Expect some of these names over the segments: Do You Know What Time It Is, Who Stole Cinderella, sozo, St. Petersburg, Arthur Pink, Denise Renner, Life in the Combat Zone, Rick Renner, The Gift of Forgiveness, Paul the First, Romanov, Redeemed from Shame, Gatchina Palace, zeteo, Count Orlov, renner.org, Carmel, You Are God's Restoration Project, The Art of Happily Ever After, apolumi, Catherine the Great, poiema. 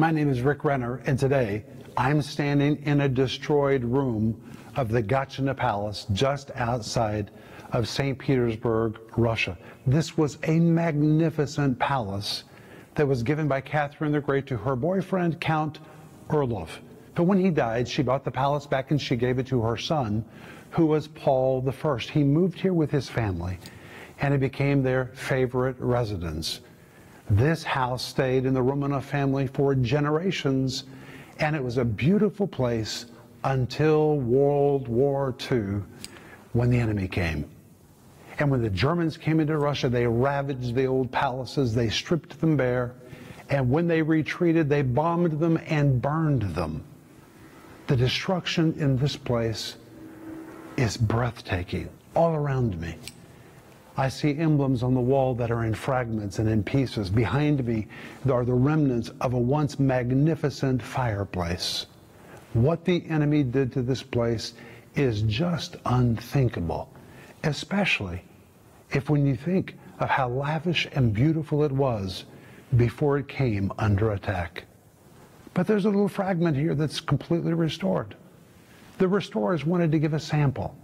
My name is Rick Renner, and today I'm standing in a destroyed room of the Gatchina Palace just outside of St. Petersburg, Russia. This was a magnificent palace that was given by Catherine the Great to her boyfriend, Count Orlov. But when he died, she bought the palace back and she gave it to her son, who was Paul the First. He moved here with his family, and it became their favorite residence. This house stayed in the Romanov family for generations, and it was a beautiful place until World War II, when the enemy came. And when the Germans came into Russia, they ravaged the old palaces, they stripped them bare, and when they retreated, they bombed them and burned them. The destruction in this place is breathtaking. All around me, I see emblems on the wall that are in fragments and in pieces. Behind me are the remnants of a once magnificent fireplace. What the enemy did to this place is just unthinkable, especially if when you think of how lavish and beautiful it was before it came under attack. But there's a little fragment here that's completely restored. The restorers wanted to give a sample.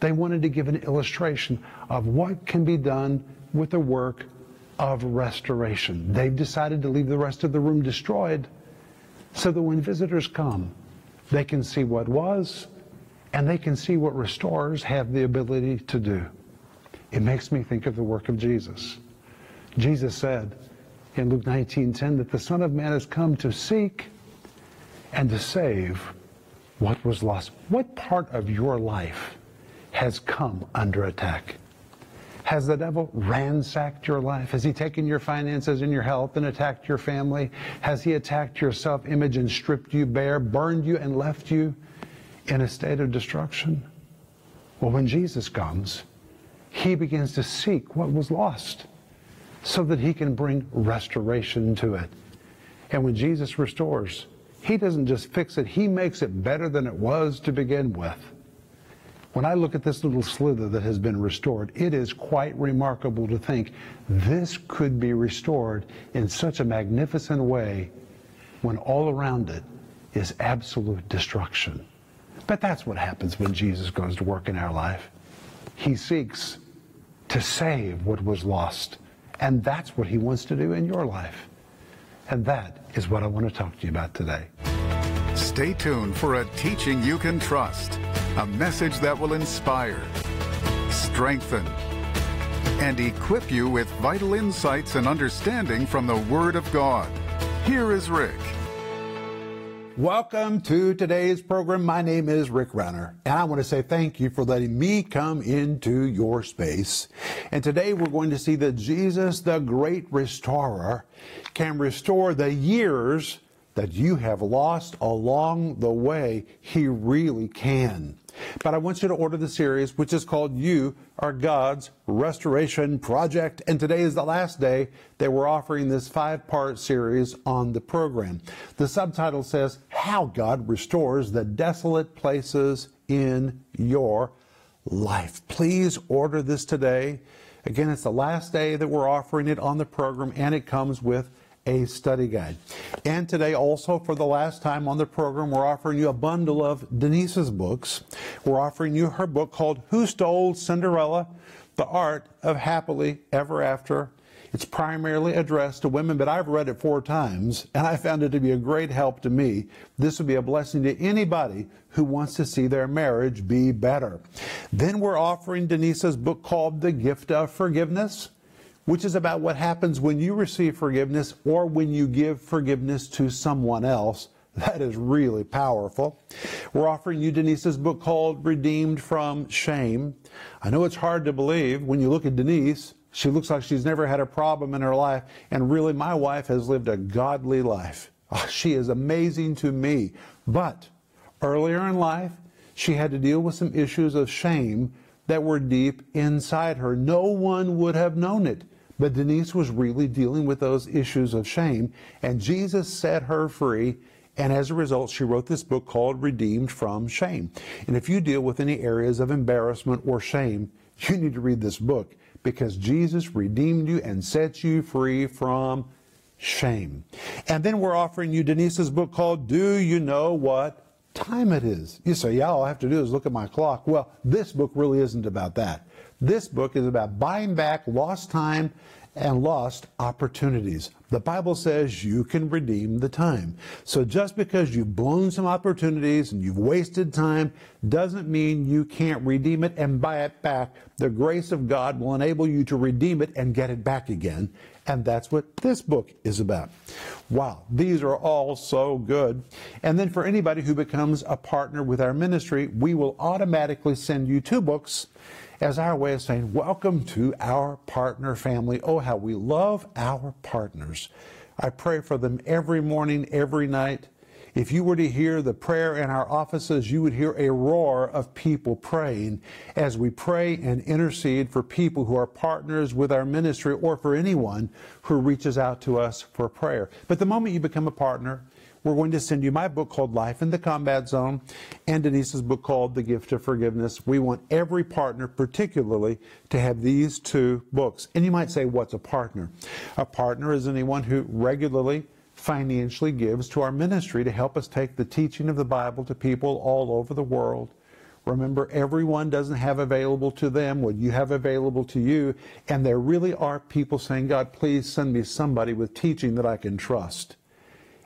They wanted to give an illustration of what can be done with the work of restoration. They've decided to leave the rest of the room destroyed so that when visitors come, they can see what was and they can see what restorers have the ability to do. It makes me think of the work of Jesus. Jesus said in Luke 19:10 that the Son of Man has come to seek and to save what was lost. What part of your life has come under attack? Has the devil ransacked your life? Has he taken your finances and your health and attacked your family? Has he attacked your self-image and stripped you bare, burned you and left you in a state of destruction? Well, when Jesus comes, he begins to seek what was lost so that he can bring restoration to it. And when Jesus restores, he doesn't just fix it, he makes it better than it was to begin with. When I look at this little slither that has been restored, it is quite remarkable to think this could be restored in such a magnificent way when all around it is absolute destruction. But that's what happens when Jesus goes to work in our life. He seeks to save what was lost, and that's what he wants to do in your life. And that is what I want to talk to you about today. Stay tuned for a teaching you can trust. A message that will inspire, strengthen, and equip you with vital insights and understanding from the Word of God. Here is Rick. Welcome to today's program. My name is Rick Renner, and I want to say thank you for letting me come into your space. And today we're going to see that Jesus, the great restorer, can restore the years that you have lost along the way. He really can. But I want you to order the series, which is called You Are God's Restoration Project. And today is the last day that we're offering this 5-part series on the program. The subtitle says, How God Restores the Desolate Places in Your Life. Please order this today. Again, it's the last day that we're offering it on the program, and it comes with a study guide. And today also, for the last time on the program, we're offering you a bundle of Denise's books. We're offering you her book called Who Stole Cinderella? The Art of Happily Ever After. It's primarily addressed to women, but I've read it 4 times, and I found it to be a great help to me. This would be a blessing to anybody who wants to see their marriage be better. Then we're offering Denise's book called The Gift of Forgiveness, which is about what happens when you receive forgiveness or when you give forgiveness to someone else. That is really powerful. We're offering you Denise's book called Redeemed from Shame. I know it's hard to believe when you look at Denise, she looks like she's never had a problem in her life. And really, my wife has lived a godly life. Oh, she is amazing to me. But earlier in life, she had to deal with some issues of shame that were deep inside her. No one would have known it. But Denise was really dealing with those issues of shame, and Jesus set her free, and as a result, she wrote this book called Redeemed from Shame. And if you deal with any areas of embarrassment or shame, you need to read this book, because Jesus redeemed you and set you free from shame. And then we're offering you Denise's book called Do You Know What Time It Is? You say, yeah, all I have to do is look at my clock. Well, this book really isn't about that. This book is about buying back lost time and lost opportunities. The Bible says you can redeem the time. So just because you've blown some opportunities and you've wasted time doesn't mean you can't redeem it and buy it back. The grace of God will enable you to redeem it and get it back again. And that's what this book is about. Wow, these are all so good. And then for anybody who becomes a partner with our ministry, we will automatically send you two books as our way of saying, welcome to our partner family. Oh, how we love our partners. I pray for them every morning, every night. If you were to hear the prayer in our offices, you would hear a roar of people praying as we pray and intercede for people who are partners with our ministry or for anyone who reaches out to us for prayer. But the moment you become a partner, we're going to send you my book called Life in the Combat Zone and Denise's book called The Gift of Forgiveness. We want every partner particularly to have these two books. And you might say, what's a partner? A partner is anyone who regularly financially gives to our ministry to help us take the teaching of the Bible to people all over the world. Remember, everyone doesn't have available to them what you have available to you, and there really are people saying, God, please send me somebody with teaching that I can trust.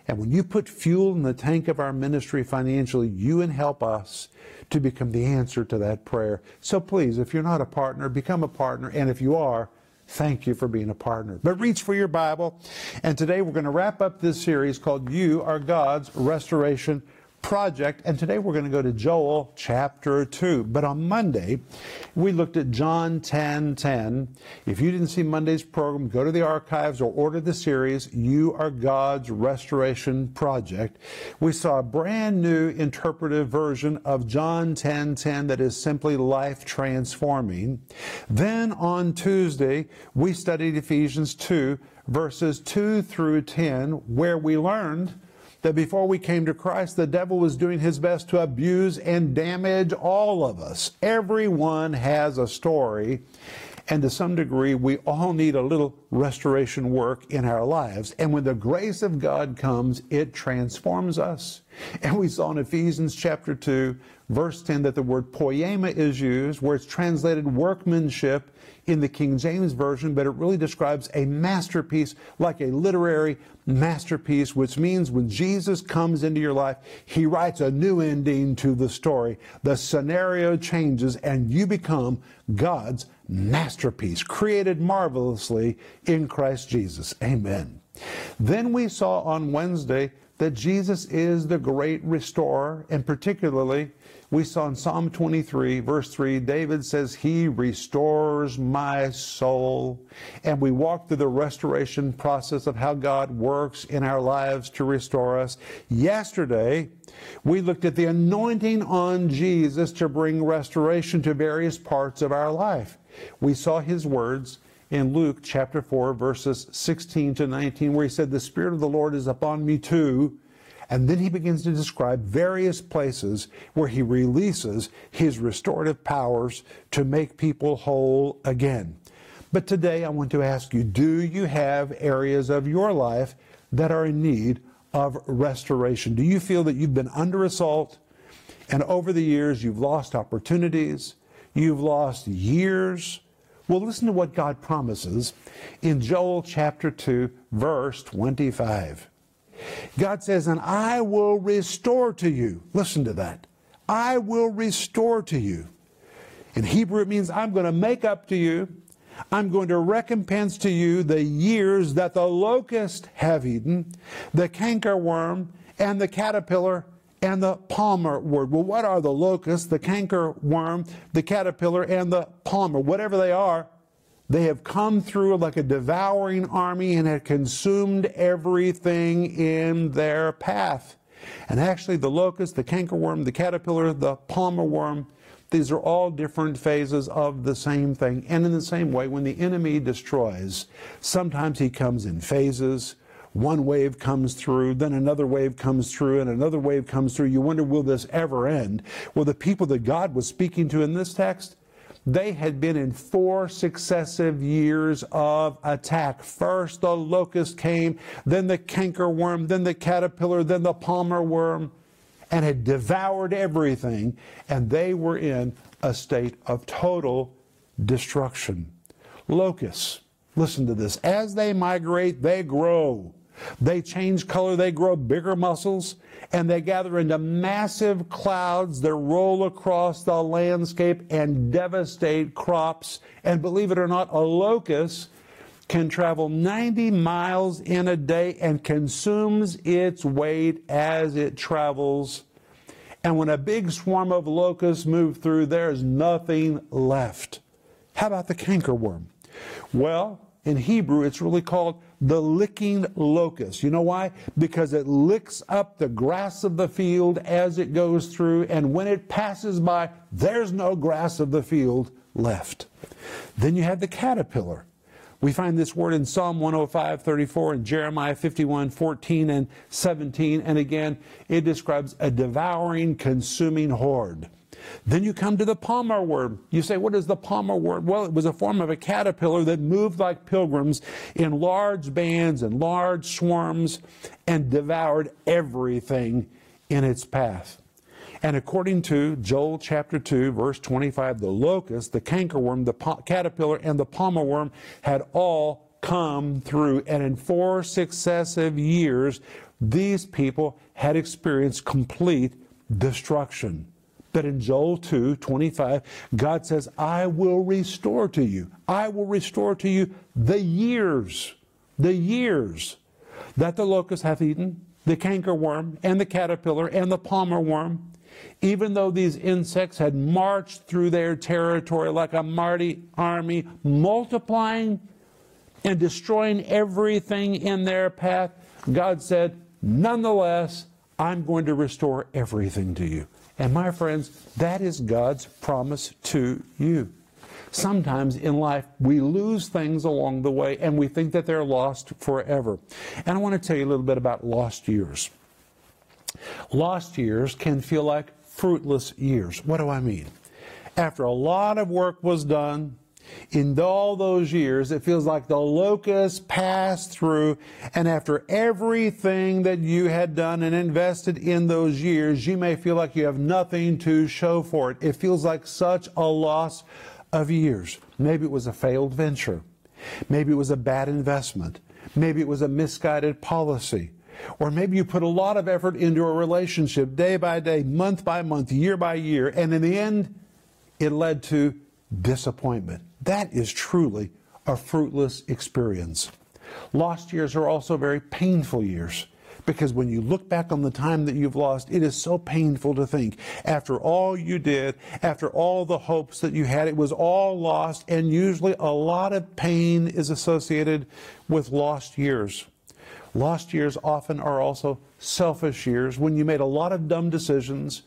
And when you put fuel in the tank of our ministry financially, you can help us to become the answer to that prayer. So please, if you're not a partner, become a partner, and if you are, thank you for being a partner. But reach for your Bible. And today we're going to wrap up this series called You Are God's Restoration Project. And today we're going to go to Joel chapter 2. But on Monday, we looked at John 10:10. If you didn't see Monday's program, go to the archives or order the series, You Are God's Restoration Project. We saw a brand new interpretive version of John 10:10 that is simply life transforming. Then on Tuesday, we studied Ephesians 2, verses 2 through 10, where we learned that before we came to Christ, the devil was doing his best to abuse and damage all of us. Everyone has a story, and to some degree, we all need a little restoration work in our lives. And when the grace of God comes, it transforms us. And we saw in Ephesians chapter 2, verse 10, that the word poiema is used, where it's translated workmanship in the King James Version, but it really describes a masterpiece, like a literary masterpiece, which means when Jesus comes into your life, he writes a new ending to the story. The scenario changes and you become God's masterpiece, created marvelously in Christ Jesus. Amen. Then we saw on Wednesday that Jesus is the great restorer, and particularly we saw in Psalm 23, verse 3, David says, he restores my soul. And we walk through the restoration process of how God works in our lives to restore us. Yesterday, we looked at the anointing on Jesus to bring restoration to various parts of our life. We saw his words in Luke chapter 4, verses 16 to 19, where he said, the Spirit of the Lord is upon me too. And then he begins to describe various places where he releases his restorative powers to make people whole again. But today I want to ask you, do you have areas of your life that are in need of restoration? Do you feel that you've been under assault and over the years you've lost opportunities, you've lost years? Well, listen to what God promises in Joel chapter 2, verse 25. God says, and I will restore to you. Listen to that. I will restore to you. In Hebrew, it means I'm going to make up to you. I'm going to recompense to you the years that the locust have eaten, the cankerworm, and the caterpillar, and the palmer word. Well, what are the locusts, the cankerworm, the caterpillar, and the palmer? Whatever they are, they have come through like a devouring army and have consumed everything in their path. And actually, the locust, the cankerworm, the caterpillar, the palmer worm, these are all different phases of the same thing. And in the same way, when the enemy destroys, sometimes he comes in phases. One wave comes through, then another wave comes through, and another wave comes through. You wonder, will this ever end? Well, the people that God was speaking to in this text, They had been in 4 successive years of attack. First the locust came, then the cankerworm, then the caterpillar, then the palmer worm, and had devoured everything, and they were in a state of total destruction. Locusts, listen to this, as they migrate, they grow. They change color, they grow bigger muscles, and they gather into massive clouds that roll across the landscape and devastate crops. And believe it or not, a locust can travel 90 miles in a day and consumes its weight as it travels. And when a big swarm of locusts move through, there's nothing left. How about the cankerworm? Well, in Hebrew, it's really called the licking locust. You know why? Because it licks up the grass of the field as it goes through, and when it passes by, there's no grass of the field left. Then you have the caterpillar. We find this word in Psalm 105:34 and Jeremiah 51:14 and 17, and again, it describes a devouring, consuming horde. Then you come to the palmer worm. You say, what is the palmer worm? Well, it was a form of a caterpillar that moved like pilgrims in large bands and large swarms and devoured everything in its path. And according to Joel chapter 2, verse 25, the locust, the cankerworm, the caterpillar, and the palmer worm had all come through. And in 4 successive years, these people had experienced complete destruction. But in Joel 2:25, God says, I will restore to you. I will restore to you the years that the locust hath eaten, the cankerworm, and the caterpillar, and the palmer worm. Even though these insects had marched through their territory like a mighty army, multiplying and destroying everything in their path, God said, nonetheless, I'm going to restore everything to you. And my friends, that is God's promise to you. Sometimes in life, we lose things along the way and we think that they're lost forever. And I want to tell you a little bit about lost years. Lost years can feel like fruitless years. What do I mean? After a lot of work was done, in all those years, it feels like the locusts passed through, and after everything that you had done and invested in those years, you may feel like you have nothing to show for it. It feels like such a loss of years. Maybe it was a failed venture. Maybe it was a bad investment. Maybe it was a misguided policy. Or maybe you put a lot of effort into a relationship day by day, month by month, year by year, and in the end, it led to disappointment. That is truly a fruitless experience. Lost years are also very painful years, because when you look back on the time that you've lost, it is so painful to think, after all you did, after all the hopes that you had, it was all lost, and usually a lot of pain is associated with lost years. Lost years often are also selfish years, when you made a lot of dumb decisions.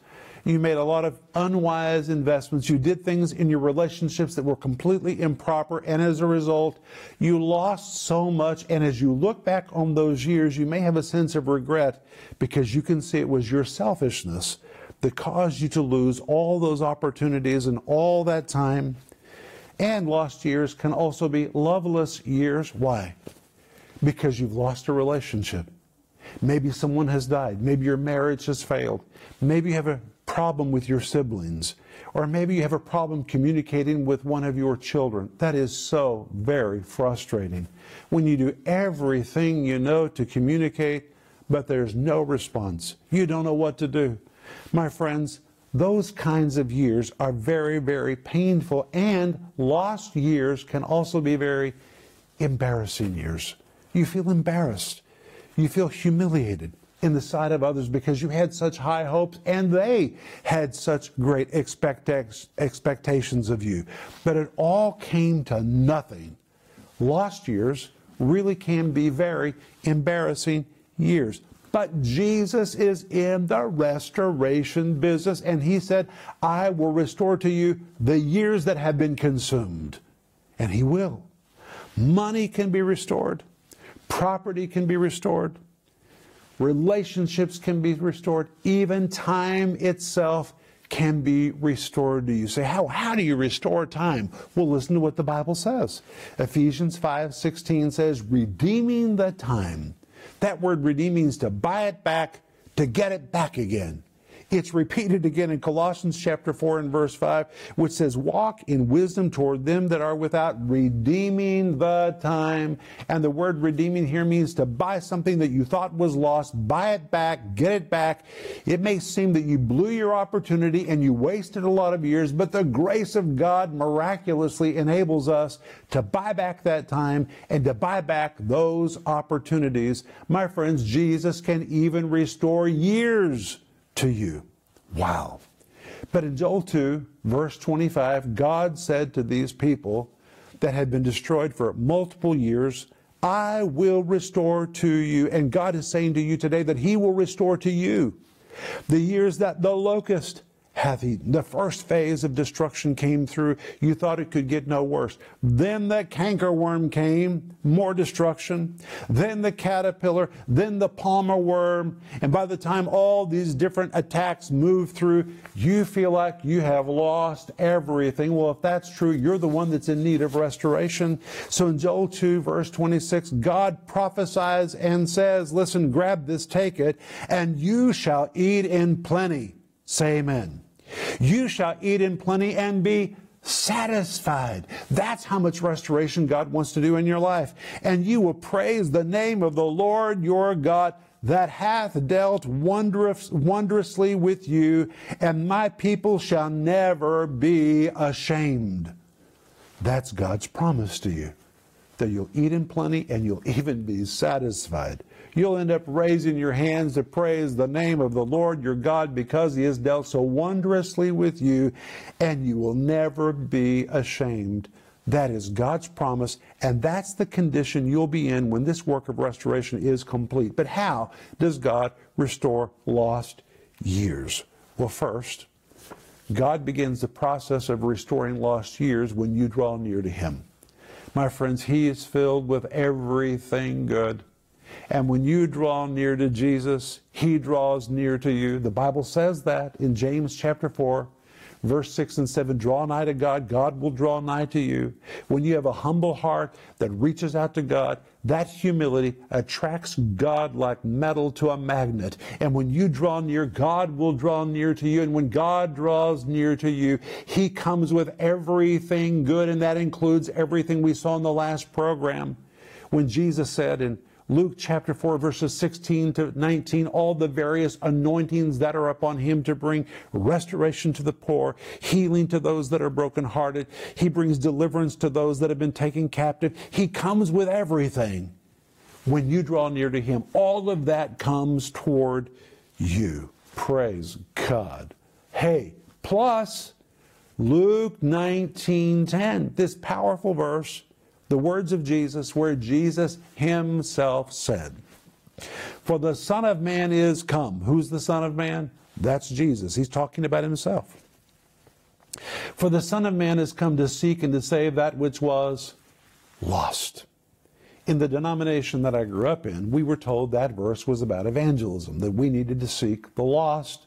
You made a lot of unwise investments. You did things in your relationships that were completely improper, and as a result, you lost so much. And as you look back on those years, you may have a sense of regret because you can see it was your selfishness that caused you to lose all those opportunities and all that time. And lost years can also be loveless years. Why? Because you've lost a relationship. Maybe someone has died. Maybe your marriage has failed. Maybe you have a problem with your siblings, or maybe you have a problem communicating with one of your children. That is so very frustrating when you do everything you know to communicate, but there's no response. You don't know what to do. My friends, those kinds of years are very, very painful, and lost years can also be very embarrassing years. You feel embarrassed. You feel humiliated in the sight of others because you had such high hopes and they had such great expectations of you. But it all came to nothing. Lost years really can be very embarrassing years. But Jesus is in the restoration business, and he said, I will restore to you the years that have been consumed. And he will. Money can be restored. Property can be restored. Relationships can be restored. Even time itself can be restored to you. Say, how do you restore time? Well, listen to what the Bible says. Ephesians 5:16 says, redeeming the time. That word redeeming is to buy it back, to get it back again. It's repeated again in Colossians chapter 4 and verse 5, which says, walk in wisdom toward them that are without, redeeming the time. And the word redeeming here means to buy something that you thought was lost, buy it back, get it back. It may seem that you blew your opportunity and you wasted a lot of years, but the grace of God miraculously enables us to buy back that time and to buy back those opportunities. My friends, Jesus can even restore years to you. Wow. But in Joel 2, verse 25, God said to these people that had been destroyed for multiple years, I will restore to you. And God is saying to you today that He will restore to you the years that the locust hath eaten. The first phase of destruction came through. You thought it could get no worse. Then the cankerworm came, more destruction. Then the caterpillar, then the palmer worm. And by the time all these different attacks move through, you feel like you have lost everything. Well, if that's true, you're the one that's in need of restoration. So in Joel 2, verse 26, God prophesies and says, listen, grab this, take it, and you shall eat in plenty. Say amen. You shall eat in plenty and be satisfied. That's how much restoration God wants to do in your life. And you will praise the name of the Lord your God that hath dealt wondrously with you, and my people shall never be ashamed. That's God's promise to you, that you'll eat in plenty and you'll even be satisfied. You'll end up raising your hands to praise the name of the Lord your God because He has dealt so wondrously with you, and you will never be ashamed. That is God's promise, and that's the condition you'll be in when this work of restoration is complete. But how does God restore lost years? Well, first, God begins the process of restoring lost years when you draw near to Him. My friends, He is filled with everything good. And when you draw near to Jesus, He draws near to you. The Bible says that in James chapter 4, verse 6 and 7, draw nigh to God, God will draw nigh to you. When you have a humble heart that reaches out to God, that humility attracts God like metal to a magnet. And when you draw near, God will draw near to you. And when God draws near to you, He comes with everything good, and that includes everything we saw in the last program. When Jesus said in Luke chapter 4, verses 16 to 19, all the various anointings that are upon Him to bring restoration to the poor, healing to those that are brokenhearted. He brings deliverance to those that have been taken captive. He comes with everything. When you draw near to Him, all of that comes toward you. Praise God. Hey, plus Luke 19:10, this powerful verse, the words of Jesus, where Jesus Himself said, for the Son of Man is come. Who's the Son of Man? That's Jesus. He's talking about Himself. For the Son of Man is come to seek and to save that which was lost. In the denomination that I grew up in, we were told that verse was about evangelism, that we needed to seek the lost.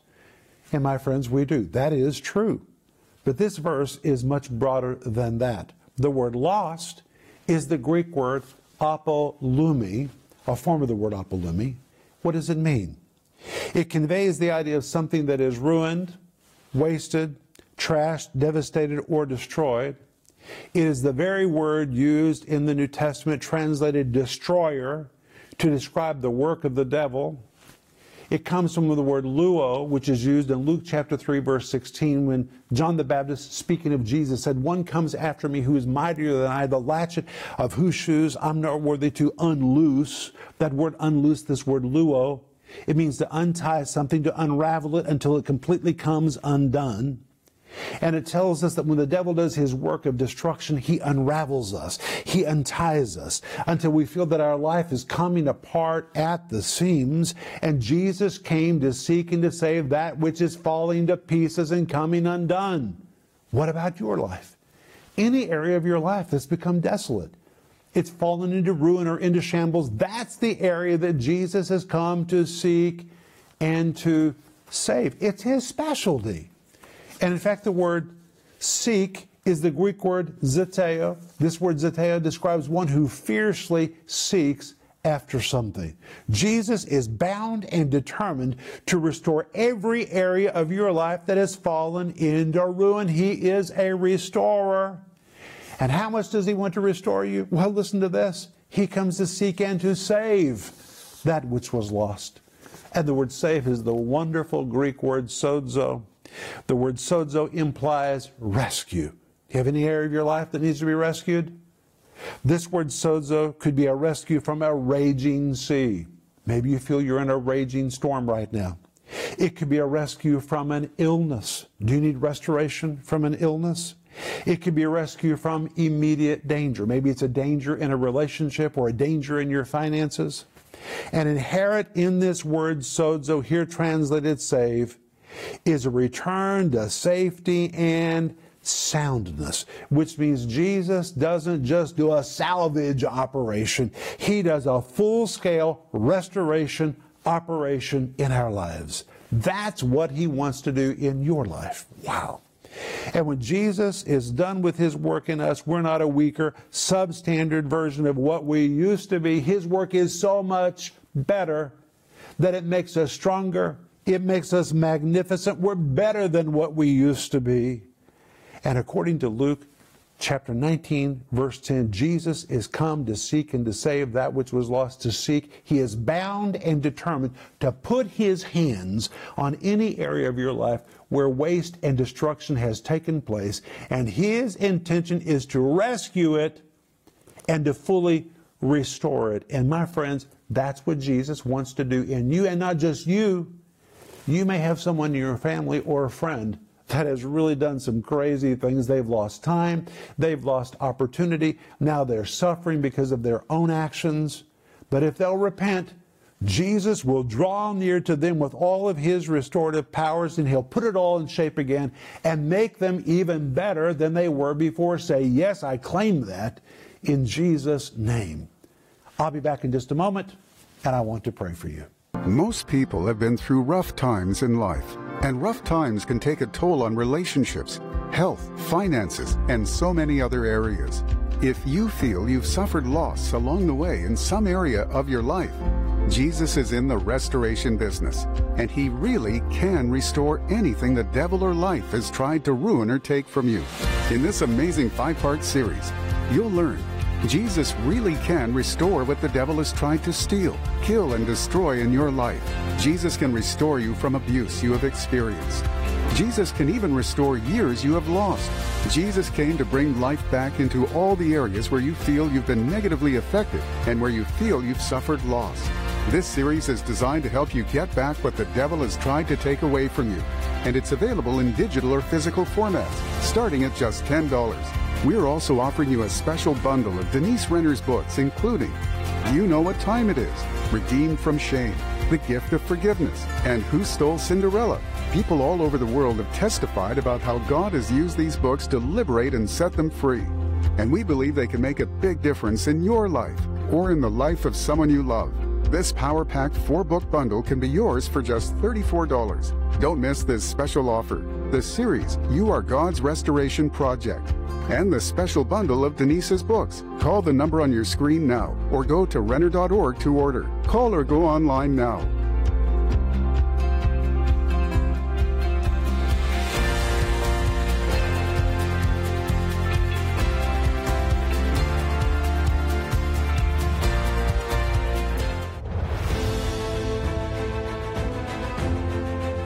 And my friends, we do. That is true. But this verse is much broader than that. The word lost is the Greek word apolumi, a form of the word apolumi. What does it mean? It conveys the idea of something that is ruined, wasted, trashed, devastated, or destroyed. It is the very word used in the New Testament, translated destroyer, to describe the work of the devil. It comes from the word luo, which is used in Luke chapter 3, verse 16, when John the Baptist, speaking of Jesus, said, one comes after me who is mightier than I, the latchet of whose shoes I'm not worthy to unloose. That word unloose, this word luo, it means to untie something, to unravel it until it completely comes undone. And it tells us that when the devil does his work of destruction, he unravels us. He unties us until we feel that our life is coming apart at the seams. And Jesus came to seek and to save that which is falling to pieces and coming undone. What about your life? Any area of your life that's become desolate, it's fallen into ruin or into shambles, that's the area that Jesus has come to seek and to save. It's His specialty. And in fact, the word seek is the Greek word zeteo. This word zeteo describes one who fiercely seeks after something. Jesus is bound and determined to restore every area of your life that has fallen into ruin. He is a restorer. And how much does he want to restore you? Well, listen to this. He comes to seek and to save that which was lost. And the word save is the wonderful Greek word sozo. The word sozo implies rescue. Do you have any area of your life that needs to be rescued? This word sozo could be a rescue from a raging sea. Maybe you feel you're in a raging storm right now. It could be a rescue from an illness. Do you need restoration from an illness? It could be a rescue from immediate danger. Maybe it's a danger in a relationship or a danger in your finances. And inherent in this word sozo, here translated save, is a return to safety and soundness, which means Jesus doesn't just do a salvage operation. He does a full-scale restoration operation in our lives. That's what he wants to do in your life. Wow. And when Jesus is done with his work in us, we're not a weaker, substandard version of what we used to be. His work is so much better that it makes us stronger. It makes us magnificent. We're better than what we used to be. And according to Luke chapter 19, verse 10, Jesus is come to seek and to save that which was lost. To seek, he is bound and determined to put his hands on any area of your life where waste and destruction has taken place. And his intention is to rescue it and to fully restore it. And my friends, that's what Jesus wants to do in you, and not just you. You may have someone in your family or a friend that has really done some crazy things. They've lost time. They've lost opportunity. Now they're suffering because of their own actions. But if they'll repent, Jesus will draw near to them with all of his restorative powers, and he'll put it all in shape again and make them even better than they were before. Say, yes, I claim that in Jesus' name. I'll be back in just a moment, and I want to pray for you. Most people have been through rough times in life, and rough times can take a toll on relationships, health, finances, and so many other areas. If you feel you've suffered loss along the way in some area of your life, Jesus is in the restoration business, and he really can restore anything the devil or life has tried to ruin or take from you. In this amazing 5-part series, you'll learn Jesus really can restore what the devil has tried to steal, kill, and destroy in your life. Jesus can restore you from abuse you have experienced. Jesus can even restore years you have lost. Jesus came to bring life back into all the areas where you feel you've been negatively affected and where you feel you've suffered loss. This series is designed to help you get back what the devil has tried to take away from you, and it's available in digital or physical formats, starting at just $10. We're also offering you a special bundle of Denise Renner's books, including You Know What Time It Is, Redeemed from Shame, The Gift of Forgiveness, and Who Stole Cinderella? People all over the world have testified about how God has used these books to liberate and set them free. And we believe they can make a big difference in your life or in the life of someone you love. This power-packed 4-book bundle can be yours for just $34. Don't miss this special offer, the series You Are God's Restoration Project, and the special bundle of Denise's books. Call the number on your screen now or go to renner.org to order. Call or go online now.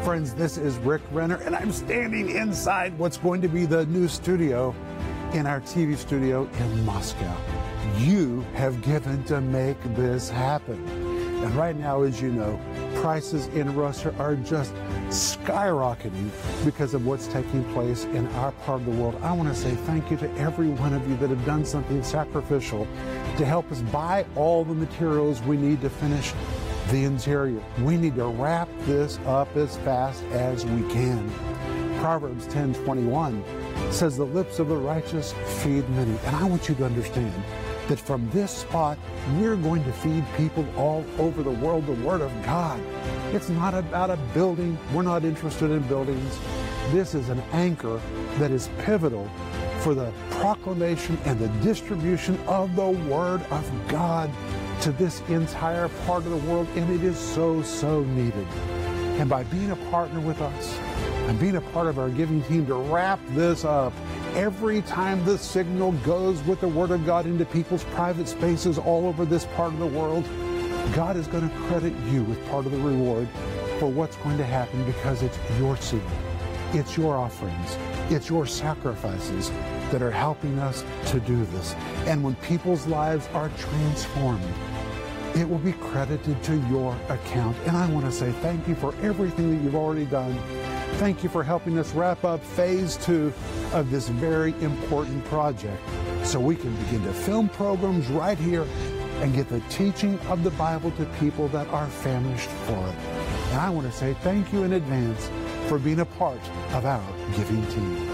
Friends, this is Rick Renner, and I'm standing inside what's going to be the new studio in our TV studio in Moscow. You have given to make this happen. And right now, as you know, prices in Russia are just skyrocketing because of what's taking place in our part of the world. I want to say thank you to every one of you that have done something sacrificial to help us buy all the materials we need to finish the interior. We need to wrap this up as fast as we can. Proverbs 10:21 says, the lips of the righteous feed many. And I want you to understand that from this spot, we're going to feed people all over the world the Word of God. It's not about a building. We're not interested in buildings. This is an anchor that is pivotal for the proclamation and the distribution of the Word of God to this entire part of the world, and it is so, so needed. And by being a partner with us and being a part of our giving team to wrap this up, every time the signal goes with the Word of God into people's private spaces all over this part of the world, God is going to credit you with part of the reward for what's going to happen, because it's your seed, it's your offerings, it's your sacrifices that are helping us to do this. And when people's lives are transformed, it will be credited to your account. And I want to say thank you for everything that you've already done. Thank you for helping us wrap up phase 2 of this very important project, so we can begin to film programs right here and get the teaching of the Bible to people that are famished for it. And I want to say thank you in advance for being a part of our giving team.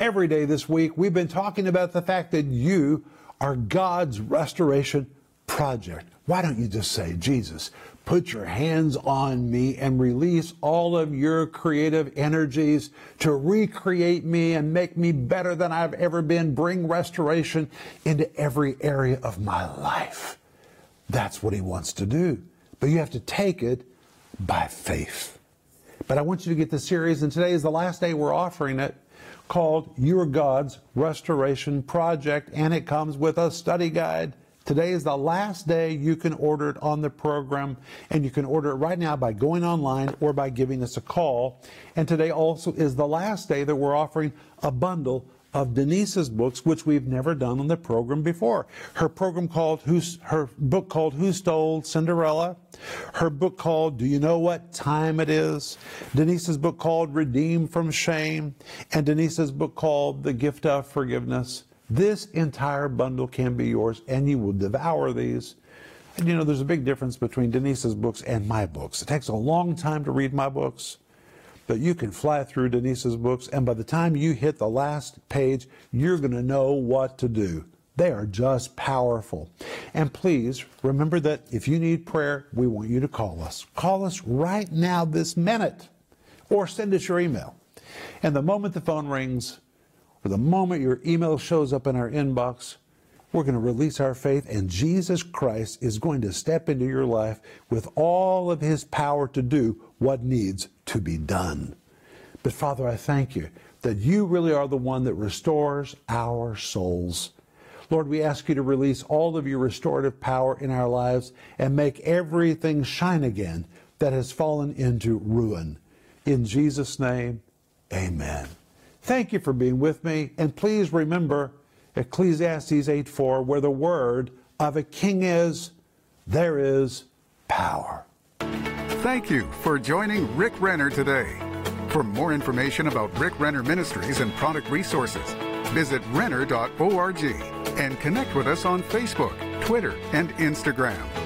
Every day this week, we've been talking about the fact that you are God's restoration project. Why don't you just say, Jesus, put your hands on me and release all of your creative energies to recreate me and make me better than I've ever been. Bring restoration into every area of my life. That's what he wants to do. But you have to take it by faith. But I want you to get the series, and today is the last day we're offering it, called You Are God's Restoration Project, and it comes with a study guide. Today is the last day you can order it on the program, and you can order it right now by going online or by giving us a call. And today also is the last day that we're offering a bundle of Denise's books, which we've never done on the program before. Her book called Who Stole Cinderella, her book called Do You Know What Time It Is, Denise's book called Redeemed from Shame, and Denise's book called The Gift of Forgiveness. This entire bundle can be yours, and you will devour these. And you know, there's a big difference between Denise's books and my books. It takes a long time to read my books, but you can fly through Denise's books, and by the time you hit the last page, you're going to know what to do. They are just powerful. And please remember that if you need prayer, we want you to call us. Call us right now, this minute, or send us your email. And the moment the phone rings, or the moment your email shows up in our inbox, we're going to release our faith, and Jesus Christ is going to step into your life with all of his power to do what needs to be done. But Father, I thank you that you really are the one that restores our souls. Lord, we ask you to release all of your restorative power in our lives and make everything shine again that has fallen into ruin. In Jesus' name, amen. Thank you for being with me, and please remember Ecclesiastes 8:4, where the word of a king is, there is power. Thank you for joining Rick Renner today. For more information about Rick Renner Ministries and product resources, visit renner.org and connect with us on Facebook, Twitter, and Instagram.